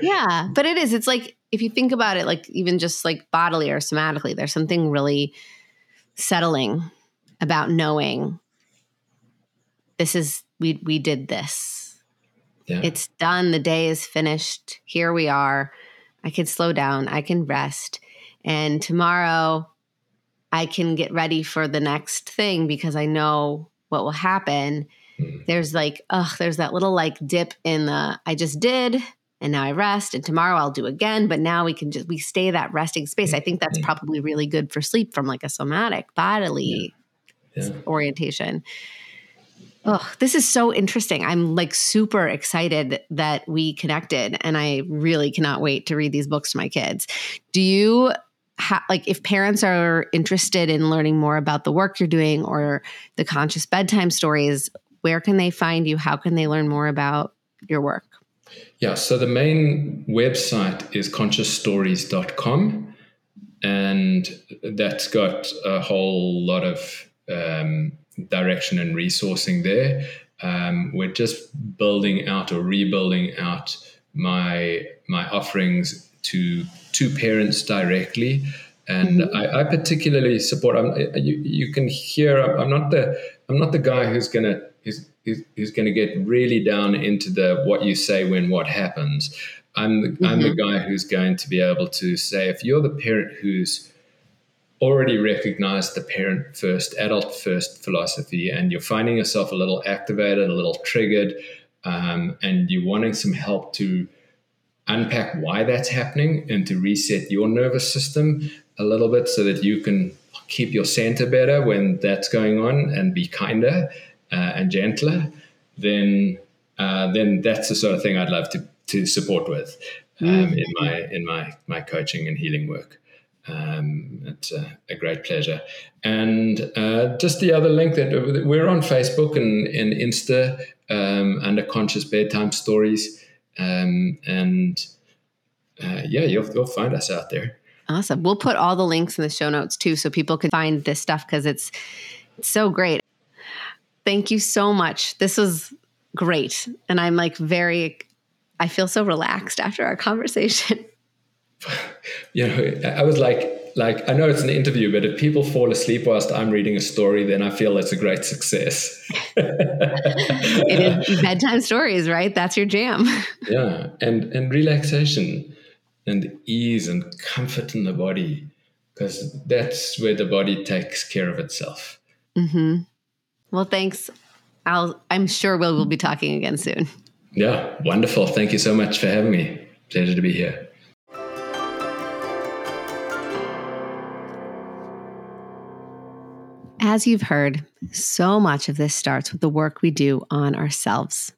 Yeah, but it is. It's like, if you think about it, like even just like bodily or somatically, there's something really settling about knowing this is, we we did this. Yeah. It's done. The day is finished. Here we are. I can slow down. I can rest. And tomorrow I can get ready for the next thing because I know what will happen. Mm. There's like, ugh, there's that little like dip in the, I just did and now I rest and tomorrow I'll do again. But now we can just, we stay that resting space. I think that's probably really good for sleep from like a somatic bodily yeah. Yeah. orientation. Oh, this is so interesting. I'm like super excited that we connected and I really cannot wait to read these books to my kids. Do you How, like if parents are interested in learning more about the work you're doing or the Conscious Bedtime Stories, where can they find you? How can they learn more about your work? Yeah, so the main website is conscious stories dot com, and that's got a whole lot of um, direction and resourcing there. Um, we're just building out or rebuilding out my my offerings to to parents directly, and mm-hmm. I, I particularly support. I'm, you, you can hear I'm, I'm not the I'm not the guy who's gonna who's, who's gonna get really down into the what you say when what happens. I'm the, mm-hmm. I'm the guy who's going to be able to say, if you're the parent who's already recognized the parent first, adult first philosophy, and you're finding yourself a little activated, a little triggered, um, and you're wanting some help to unpack why that's happening and to reset your nervous system a little bit so that you can keep your center better when that's going on and be kinder uh, and gentler, then uh, then that's the sort of thing I'd love to to support with um, mm-hmm. in my in my my coaching and healing work. Um, it's a, a great pleasure. And uh, just the other link that we're on Facebook and, and Insta um, under Conscious Bedtime Stories. Um, and uh, yeah, you'll, you'll find us out there. Awesome. We'll put all the links in the show notes too, so people can find this stuff because it's, it's so great. Thank you so much. This was great. And I'm like very, I feel so relaxed after our conversation. You know, I was like, like, I know it's an interview, but if people fall asleep whilst I'm reading a story, then I feel that's a great success. It is bedtime stories, right? That's your jam. Yeah. And, and relaxation and ease and comfort in the body, because that's where the body takes care of itself. Mm-hmm. Well, thanks. I'll, I'm sure we'll, we'll be talking again soon. Yeah. Wonderful. Thank you so much for having me. Pleasure to be here. As you've heard, so much of this starts with the work we do on ourselves.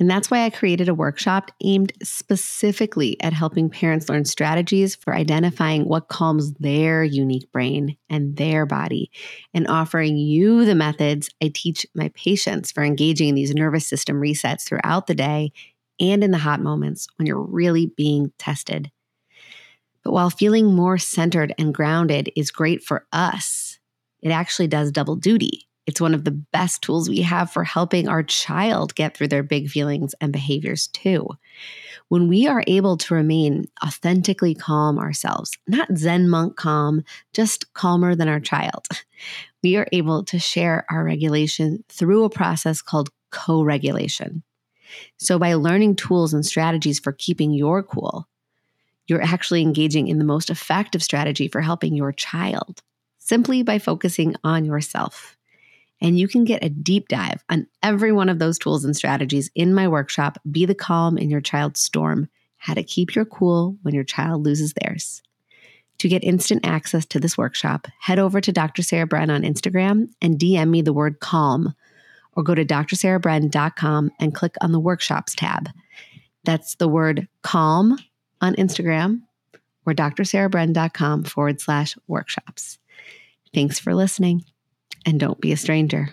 And that's why I created a workshop aimed specifically at helping parents learn strategies for identifying what calms their unique brain and their body, and offering you the methods I teach my patients for engaging in these nervous system resets throughout the day and in the hot moments when you're really being tested. But while feeling more centered and grounded is great for us, it actually does double duty. It's one of the best tools we have for helping our child get through their big feelings and behaviors too. When we are able to remain authentically calm ourselves, not Zen monk calm, just calmer than our child, we are able to share our regulation through a process called co-regulation. So by learning tools and strategies for keeping your cool, you're actually engaging in the most effective strategy for helping your child, simply by focusing on yourself. And you can get a deep dive on every one of those tools and strategies in my workshop, Be the Calm in Your Child's Storm, How to Keep Your Cool When Your Child Loses Theirs. To get instant access to this workshop, head over to Doctor Sarah Bren on Instagram and D M me the word calm, or go to dr sarah bren dot com and click on the workshops tab. That's the word calm on Instagram or dr sarah bren dot com forward slash workshops. Thanks for listening, and don't be a stranger.